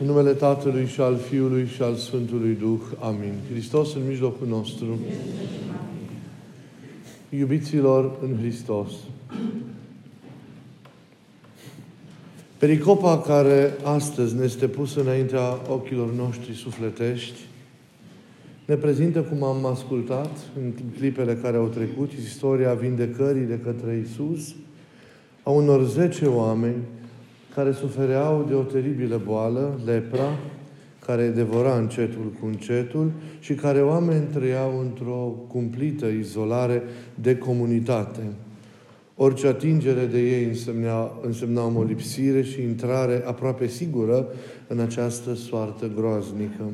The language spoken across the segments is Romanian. În numele Tatălui și al Fiului și al Sfântului Duh. Amin. Hristos în mijlocul nostru. Iubiților în Hristos. Pericopa care astăzi ne este pusă înaintea ochilor noștri sufletești ne prezintă, cum am ascultat în clipele care au trecut, istoria vindecării de către Iisus a unor 10 oameni care sufereau de o teribilă boală, lepra, care devora încetul cu încetul și care oameni trăiau într-o cumplită izolare de comunitate. Orice atingere de ei însemna o lipsire și intrare aproape sigură în această soartă groaznică.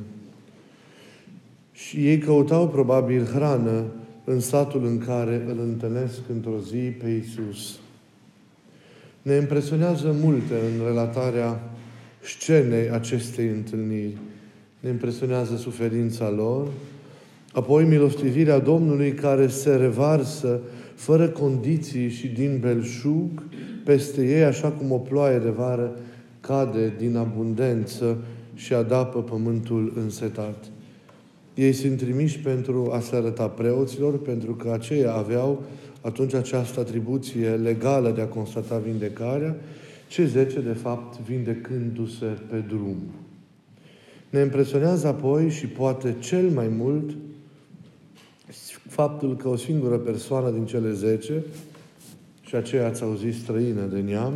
Și ei căutau probabil hrană în satul în care îl întâlnesc într-o zi pe Iisus. Ne impresionează multe în relatarea scenei acestei întâlniri. Ne impresionează suferința lor, apoi milostivirea Domnului care se revarsă fără condiții și din belșug peste ei, așa cum o ploaie de vară cade din abundență și adapă pământul însetat. Ei sunt trimiși pentru a se arăta preoților, pentru că aceia aveau atunci această atribuție legală de a constata vindecarea, cei 10, de fapt, vindecându-se pe drum. Ne impresionează apoi și poate cel mai mult faptul că o singură persoană din cele 10, și aceea ați auzit străină de neam,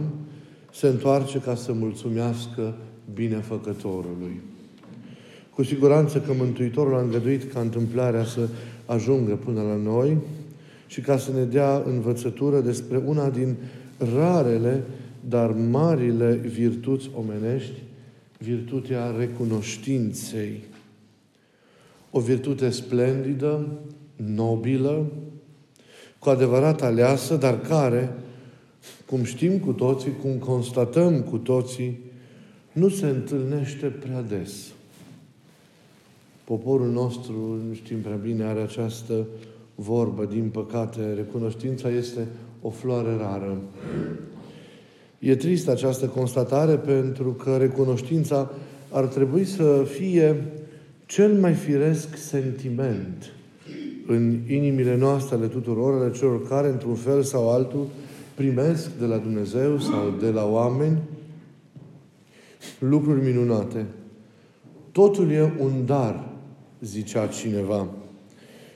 se întoarce ca să mulțumească binefăcătorului. Cu siguranță că Mântuitorul a îngăduit ca întâmplarea să ajungă până la noi și ca să ne dea învățătură despre una din rarele, dar marile virtuți omenești, virtutea recunoștinței. O virtute splendidă, nobilă, cu adevărat aleasă, dar care, cum știm cu toții, cum constatăm cu toții, nu se întâlnește prea des. Poporul nostru, nu știm prea bine, are această vorbă, din păcate. Recunoștința este o floare rară. E tristă această constatare pentru că recunoștința ar trebui să fie cel mai firesc sentiment în inimile noastre ale tuturor, ale celor care, într-un fel sau altul, primesc de la Dumnezeu sau de la oameni lucruri minunate. Totul e un dar, zicea cineva.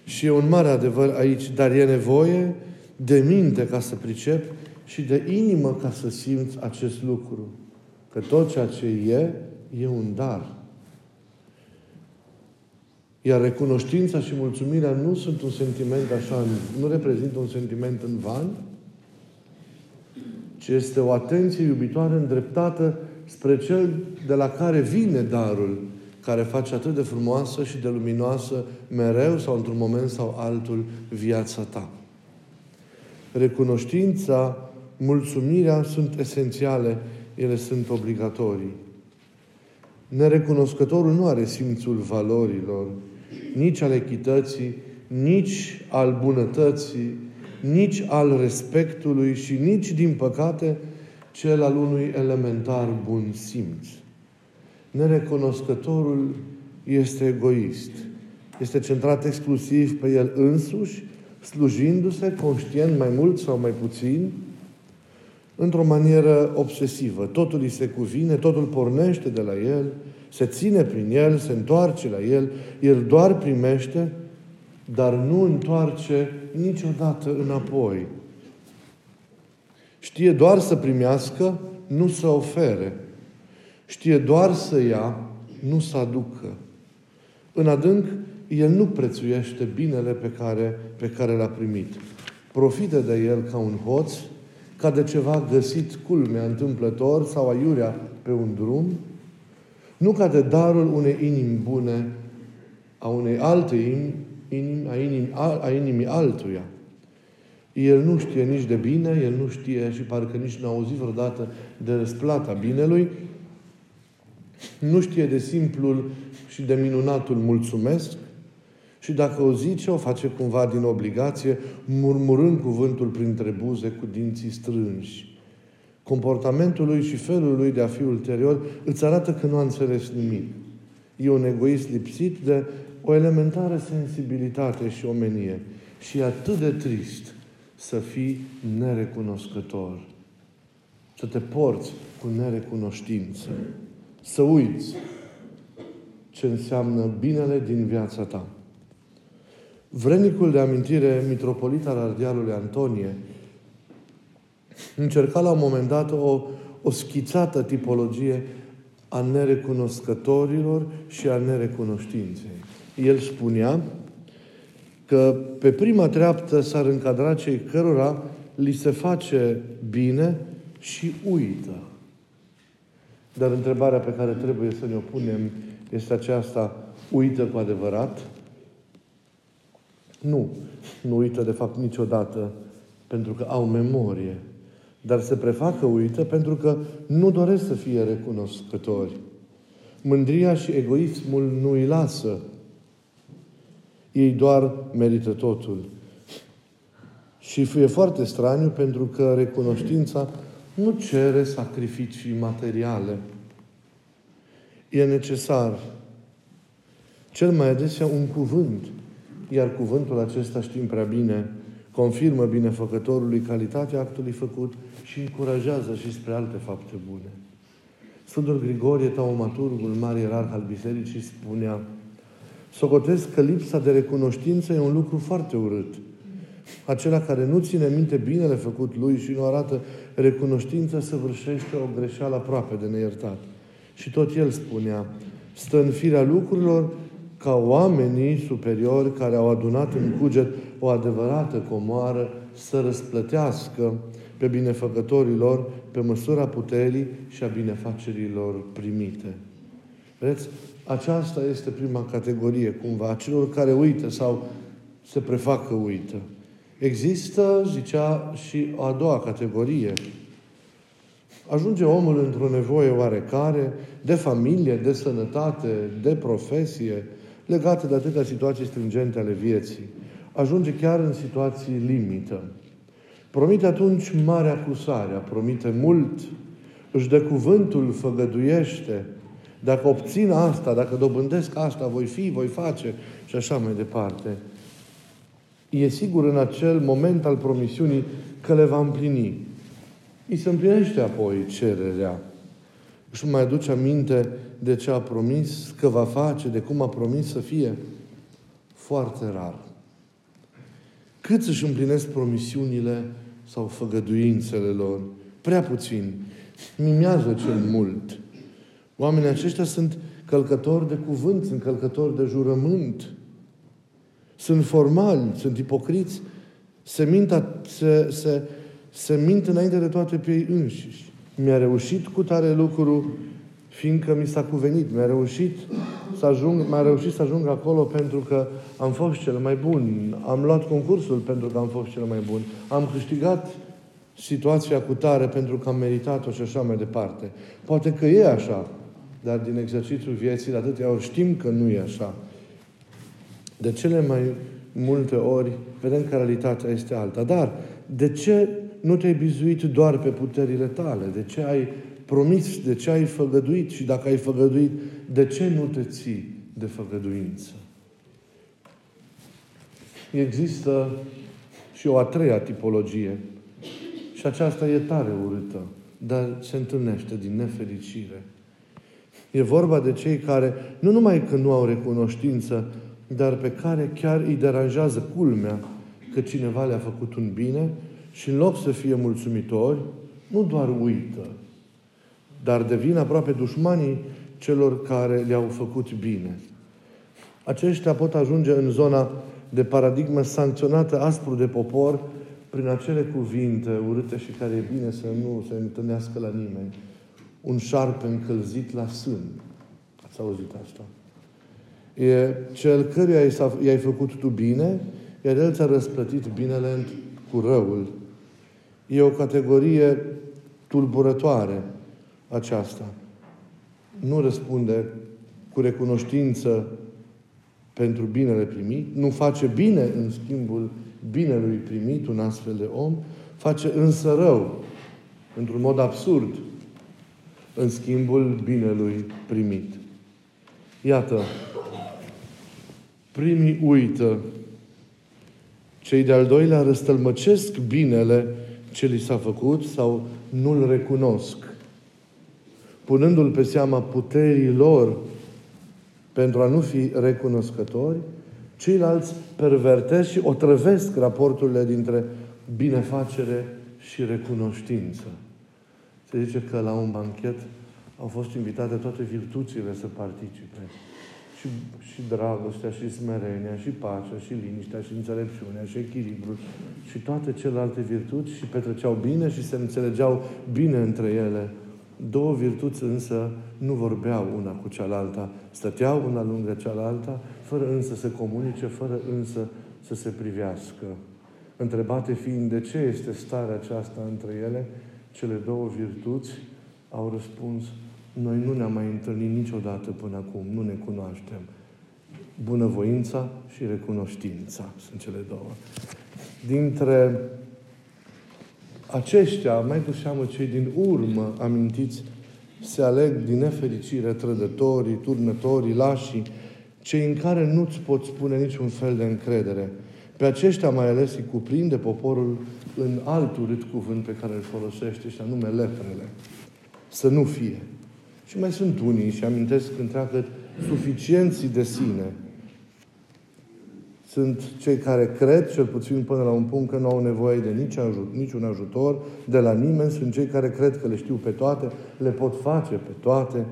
Și e un mare adevăr aici, dar e nevoie de minte ca să pricep și de inimă ca să simți acest lucru. Că tot ceea ce e, e un dar. Iar recunoștința și mulțumirea nu sunt un sentiment așa, nu reprezintă un sentiment în van, ci este o atenție iubitoare îndreptată spre cel de la care vine darul, care face atât de frumoasă și de luminoasă mereu sau într-un moment sau altul viața ta. Recunoștința, mulțumirea sunt esențiale, ele sunt obligatorii. Nerecunoscătorul nu are simțul valorilor, nici al echității, nici al bunătății, nici al respectului și nici, din păcate, cel al unui elementar bun simț. Nerecunoscătorul este egoist. Este centrat exclusiv pe el însuși, slujindu-se, conștient mai mult sau mai puțin, într-o manieră obsesivă. Totul îi se cuvine, totul pornește de la el, se ține prin el, se întoarce la el, el doar primește, dar nu întoarce niciodată înapoi. Știe doar să primească, nu să ofere. Știe doar să ia, nu să aducă. În adânc, el nu prețuiește binele pe care l-a primit. Profită de el ca un hoț, ca de ceva găsit, culmea, întâmplător sau aiurea pe un drum, nu ca de darul unei inimi bune, a unei alte inimi, a inimii altuia. El nu știe nici de bine, el nu știe și parcă nici n-a auzit vreodată de răsplata binelui, nu știe de simplul și de minunatul mulțumesc și dacă o zice, o face cumva din obligație, murmurând cuvântul printre buze cu dinții strânși. comportamentul lui și felul lui de a fi ulterior îți arată că nu a înțeles nimic. E un egoist lipsit de o elementară sensibilitate și omenie. Și e atât de trist să fii nerecunoscător. Să te porți cu nerecunoștință. Să uiți ce înseamnă binele din viața ta. Vrenicul de amintire, mitropolit al Ardealului Antonie, încerca la un moment dat o schițată tipologie a nerecunoscătorilor și a nerecunoștinței. El spunea că pe prima treaptă s-ar încadra cei cărora li se face bine și uită. Dar întrebarea pe care trebuie să ne o punem este aceasta: uită cu adevărat? Nu uită de fapt niciodată, pentru că au memorie. Dar se prefac că uită pentru că nu doresc să fie recunoscători. Mândria și egoismul nu îi lasă. Ei doar merită totul. Și e foarte straniu pentru că recunoștința nu cere sacrificii materiale. E necesar cel mai adesea un cuvânt. Iar cuvântul acesta, știm prea bine, confirmă binefăcătorului calitatea actului făcut și încurajează și spre alte fapte bune. Sfântul Grigorie, taumaturgul, mare ierarh al Bisericii, spunea: socotesc că lipsa de recunoștință e un lucru foarte urât. Acela care nu ține minte binele făcut lui și nu arată recunoștință săvârșește o greșeală aproape de neiertat. Și tot el spunea: stă în firea lucrurilor ca oamenii superiori care au adunat în cuget o adevărată comoară să răsplătească pe binefăcătorii lor pe măsura puterii și a binefacerilor primite. Vedeți? Aceasta este prima categorie, cumva, a celor care uită sau se prefac că uită. Există, zicea, și o a doua categorie. Ajunge omul într-o nevoie oarecare de familie, de sănătate, de profesie, legate de atâtea situații stringente ale vieții. Ajunge chiar în situații limită. Promite atunci mare acusarea, promite mult, își dă cuvântul, făgăduiește. Dacă obțin asta, dacă dobândesc asta, voi face și așa mai departe. E sigur în acel moment al promisiunii că le va împlini. Îi se împlinește apoi cererea. Își mai aduce aminte de ce a promis că va face, de cum a promis să fie? Foarte rar. Câți își împlinesc promisiunile sau făgăduințele lor? Prea puțin. Mimează cel mult. Oamenii aceștia sunt călcători de cuvânt, sunt călcători de jurământ. Sunt formali, sunt ipocriți. Se mint înainte de toate pe ei înșiși. Mi-a reușit cu tare lucru, fiindcă mi s-a cuvenit. Mi-a reușit să ajung acolo pentru că am fost cel mai bun. Am luat concursul pentru că am fost cel mai bun. Am câștigat situația cu tare pentru că am meritat-o și așa mai departe. Poate că e așa, dar din exercițiul vieții de atâtea ori știm că nu e așa. De cele mai multe ori vedem că realitatea este alta. Dar de ce nu te-ai bizuit doar pe puterile tale? De ce ai promis? De ce ai făgăduit? Și dacă ai făgăduit, de ce nu te ții de făgăduință? Există și o a treia tipologie. Și aceasta e tare urâtă, dar se întâlnește din nefericire. E vorba de cei care nu numai că nu au recunoștință, dar pe care chiar îi deranjează, culmea, că cineva le-a făcut un bine și în loc să fie mulțumitori, nu doar uită, dar devin aproape dușmanii celor care le-au făcut bine. Aceștia pot ajunge în zona de paradigmă sancționată aspru de popor prin acele cuvinte urâte și care e bine să nu se întâlnească la nimeni. Un șarpe încălzit la sân. Ați auzit asta? E cel căruia i-ai făcut tu bine, iar el ți-a răsplătit binele cu răul. E o categorie tulburătoare aceasta. Nu răspunde cu recunoștință pentru binele primit, nu face bine în schimbul binelui primit un astfel de om, face însă rău într-un mod absurd, în schimbul binelui primit. Iată, primii uită, cei de-al doilea răstălmăcesc binele ce li s-a făcut sau nu-l recunosc, punându-l pe seama puterii lor pentru a nu fi recunoscători, ceilalți pervertesc și otrăvesc raporturile dintre binefacere și recunoștință. Se zice că la un banchet au fost invitate toate virtuțile să participe. Și dragostea, și smerenia, și pacea, și liniștea, și înțelepciunea, și echilibrul, și toate celelalte virtuți, și petreceau bine și se înțelegeau bine între ele. Două virtuți însă nu vorbeau una cu cealaltă, stăteau una lângă cealaltă, fără însă să comunice, fără însă să se privească. Întrebate fiind de ce este starea aceasta între ele, cele două virtuți au răspuns: noi nu ne-am mai întâlnit niciodată până acum, nu ne cunoaștem. Bunăvoința și recunoștința sunt cele două. Dintre aceștia, mai cu seamă cei din urmă, amintiți, se aleg din nefericire trădătorii, turnătorii, lașii, cei în care nu-ți poți pune niciun fel de încredere. Pe aceștia mai ales îi cuprinde poporul în alt urât cuvânt pe care îl folosește, și anume leprele. Să nu fie. Și mai sunt unii, și amintesc întreagăt, suficienții de sine. Sunt cei care cred, cel puțin până la un punct, că nu au nevoie de niciun ajutor de la nimeni. Sunt cei care cred că le știu pe toate, le pot face pe toate,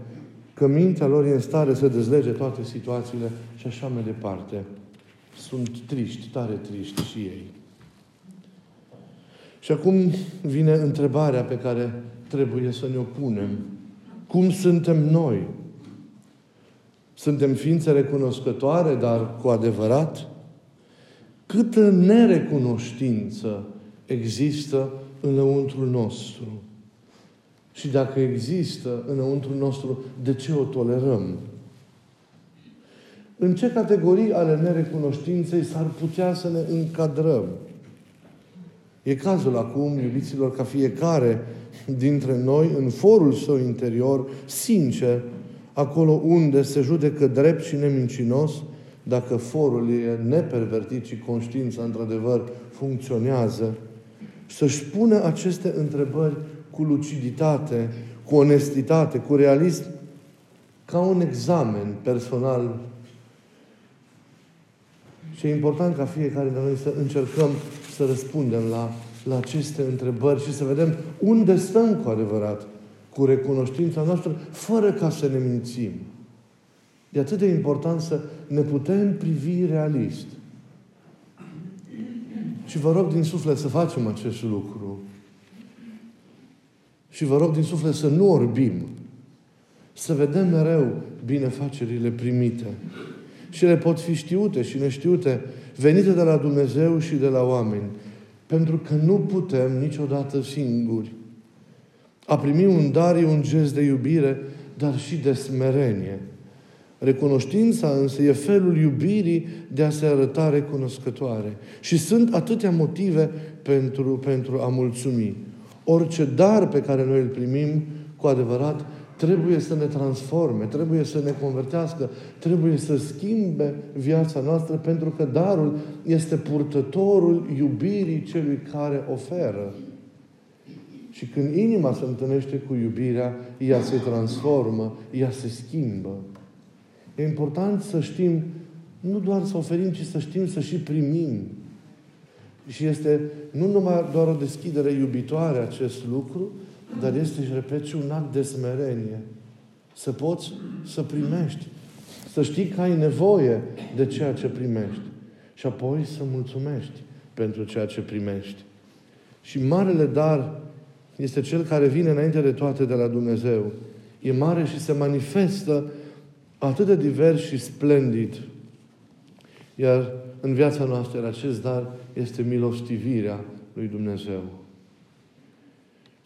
că mintea lor e în stare să dezlege toate situațiile și așa mai departe. Sunt triști, tare triști și ei. Și acum vine întrebarea pe care trebuie să ne o punem. Cum suntem noi? Suntem ființe recunoscătoare, dar cu adevărat? Câtă nerecunoștință există înăuntrul nostru? Și dacă există înăuntrul nostru, de ce o tolerăm? În ce categorii ale nerecunoștinței s-ar putea să ne încadrăm? E cazul acum, iubiților, ca fiecare dintre noi, în forul său interior, sincer, acolo unde se judecă drept și nemincinos, dacă forul e nepervertit și conștiința, într-adevăr, funcționează, să-și pune aceste întrebări cu luciditate, cu onestitate, cu realism, ca un examen personal. Și e important ca fiecare dintre noi să încercăm să răspundem la aceste întrebări și să vedem unde stăm cu adevărat, cu recunoștința noastră, fără ca să ne mințim. E atât de important să ne putem privi realist. Și vă rog din suflet să facem acest lucru. Și vă rog din suflet să nu orbim. Să vedem mereu binefacerile primite. Și le pot fi știute și neștiute, venite de la Dumnezeu și de la oameni. Pentru că nu putem niciodată singuri. A primi un dar e un gest de iubire, dar și de smerenie. Recunoștința însă e felul iubirii de a se arăta recunoscătoare. Și sunt atâtea motive pentru a mulțumi. Orice dar pe care noi îl primim, cu adevărat, trebuie să ne transforme, trebuie să ne convertească, trebuie să schimbe viața noastră, pentru că darul este purtătorul iubirii celui care oferă. Și când inima se întâlnește cu iubirea, ea se transformă, ea se schimbă. E important să știm, nu doar să oferim, ci să știm să și primim. Și este nu numai doar o deschidere iubitoare acest lucru, dar este, și repet, și un act de smerenie. Să poți să primești. Să știi că ai nevoie de ceea ce primești. Și apoi să mulțumești pentru ceea ce primești. Și marele dar este cel care vine înainte de toate de la Dumnezeu. E mare și se manifestă atât de divers și splendid. Iar în viața noastră acest dar este milostivirea lui Dumnezeu.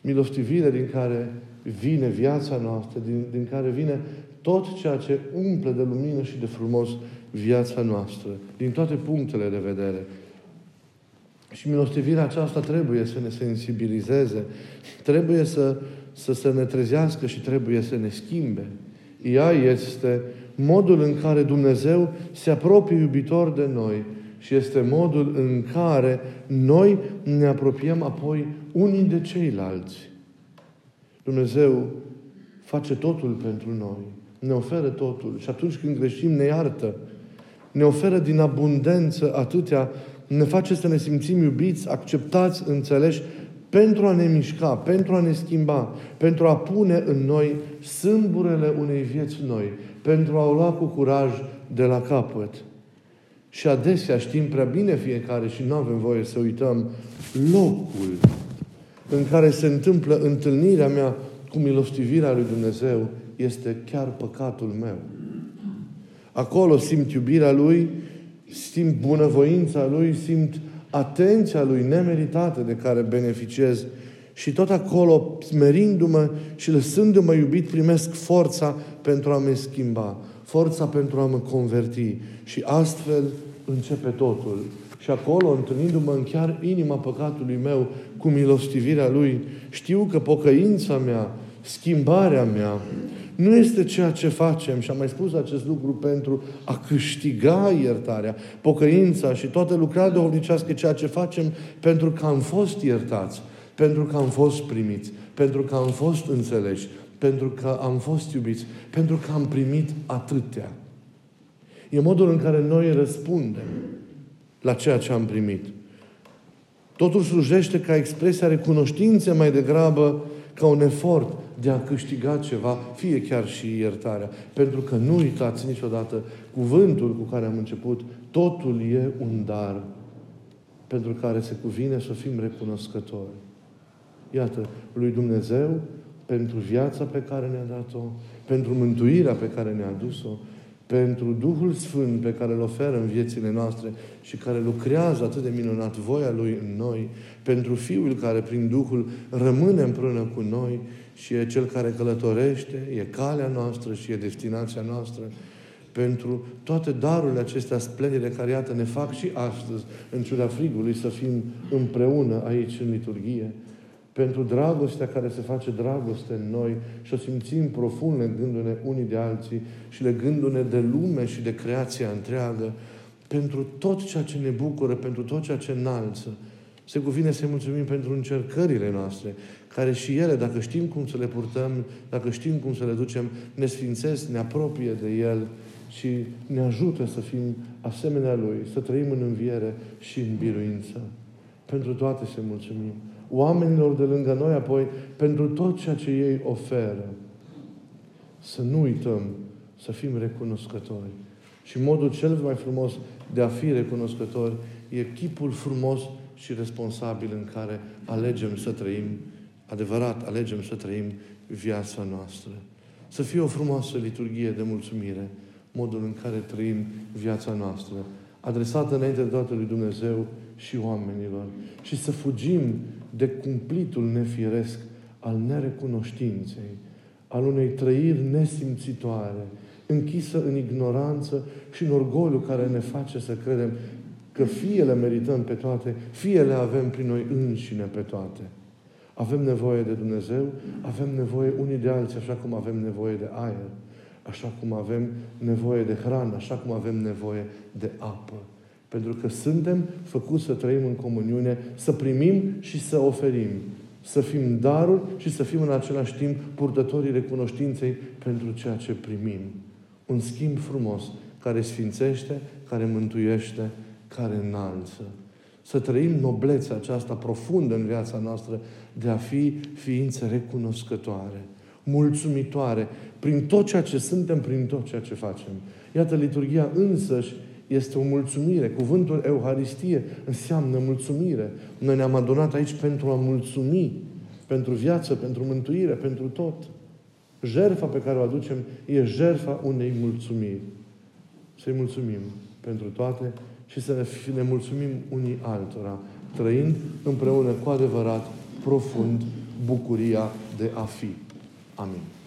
Milostivire din care vine viața noastră, din care vine tot ceea ce umple de lumină și de frumos viața noastră, din toate punctele de vedere. Și milostivirea aceasta trebuie să ne sensibilizeze, trebuie să se ne trezească și trebuie să ne schimbe. Ea este modul în care Dumnezeu se apropie iubitor de noi și este modul în care noi ne apropiem apoi unii de ceilalți. Dumnezeu face totul pentru noi, ne oferă totul și atunci când greșim ne iartă, ne oferă din abundență atâtea, ne face să ne simțim iubiți, acceptați, înțeleși, pentru a ne mișca, pentru a ne schimba, pentru a pune în noi sâmburele unei vieți noi, pentru a o lua cu curaj de la capăt. Și adesea știm prea bine fiecare și nu avem voie să uităm locul în care se întâmplă întâlnirea mea cu milostivirea lui Dumnezeu este chiar păcatul meu. Acolo simt iubirea Lui, simt bunăvoința Lui, simt atenția Lui nemeritată de care beneficiez și tot acolo, smerindu-mă și lăsându-mă iubit, primesc forța pentru a mă schimba, forța pentru a mă converti și astfel începe totul. Și acolo, întâlnindu-mă în chiar inima păcatului meu cu milostivirea Lui, știu că pocăința mea, schimbarea mea, nu este ceea ce facem, și am mai spus acest lucru, pentru a câștiga iertarea, pocăința și toată lucrarea duhovnicească, ceea ce facem pentru că am fost iertați, pentru că am fost primiți, pentru că am fost înțeleși, pentru că am fost iubiți, pentru că am primit atâtea. E modul în care noi răspundem la ceea ce am primit. Totul slujește ca expresia recunoștinței mai degrabă ca un efort de a câștiga ceva, fie chiar și iertarea. Pentru că nu uitați niciodată cuvântul cu care am început. Totul e un dar pentru care se cuvine să fim recunoscători. Iată, lui Dumnezeu, pentru viața pe care ne-a dat-o, pentru mântuirea pe care ne-a dus-o, pentru Duhul Sfânt pe care îl oferă în viețile noastre și care lucrează atât de minunat voia Lui în noi, pentru Fiul care prin Duhul rămâne împreună cu noi și e Cel care călătorește, e calea noastră și e destinația noastră, pentru toate darurile acestea splendide care, iată, ne fac și astăzi, în ciuda frigului, să fim împreună aici în liturghie, pentru dragostea care se face dragoste în noi și o simțim profund legându-ne unii de alții și legându-ne de lume și de creația întreagă, pentru tot ceea ce ne bucură, pentru tot ceea ce înalță. Se cuvine să-i mulțumim pentru încercările noastre, care și ele, dacă știm cum să le purtăm, dacă știm cum să le ducem, ne sfințesc, ne apropie de El și ne ajută să fim asemenea Lui, să trăim în înviere și în biruință. Pentru toate să-i mulțumim. Oamenilor de lângă noi, apoi, pentru tot ceea ce ei oferă. Să nu uităm să fim recunoscători. Și modul cel mai frumos de a fi recunoscători e chipul frumos și responsabil în care alegem să trăim, adevărat, alegem să trăim viața noastră. Să fie o frumoasă liturghie de mulțumire, modul în care trăim viața noastră, adresată înainte de toate lui Dumnezeu și oamenilor. Și să fugim de cumplitul nefiresc al nerecunoștinței, al unei trăiri nesimțitoare, închisă în ignoranță și în orgoliu care ne face să credem că fie le merităm pe toate, fie le avem prin noi înșine pe toate. Avem nevoie de Dumnezeu, avem nevoie unii de alții, așa cum avem nevoie de aer, așa cum avem nevoie de hrană, așa cum avem nevoie de apă. Pentru că suntem făcuți să trăim în comuniune, să primim și să oferim. Să fim daruri și să fim în același timp purtătorii recunoștinței pentru ceea ce primim. Un schimb frumos care sfințește, care mântuiește, care înalță. Să trăim noblețea aceasta profundă în viața noastră de a fi ființe recunoscătoare, mulțumitoare, prin tot ceea ce suntem, prin tot ceea ce facem. Iată, liturghia însăși este o mulțumire. Cuvântul Euharistie înseamnă mulțumire. Noi ne-am adunat aici pentru a mulțumi, pentru viață, pentru mântuire, pentru tot. Jertfa pe care o aducem e jertfa unei mulțumiri. Să-i mulțumim pentru toate și să ne mulțumim unii altora, trăind împreună cu adevărat, profund, bucuria de a fi. Amin.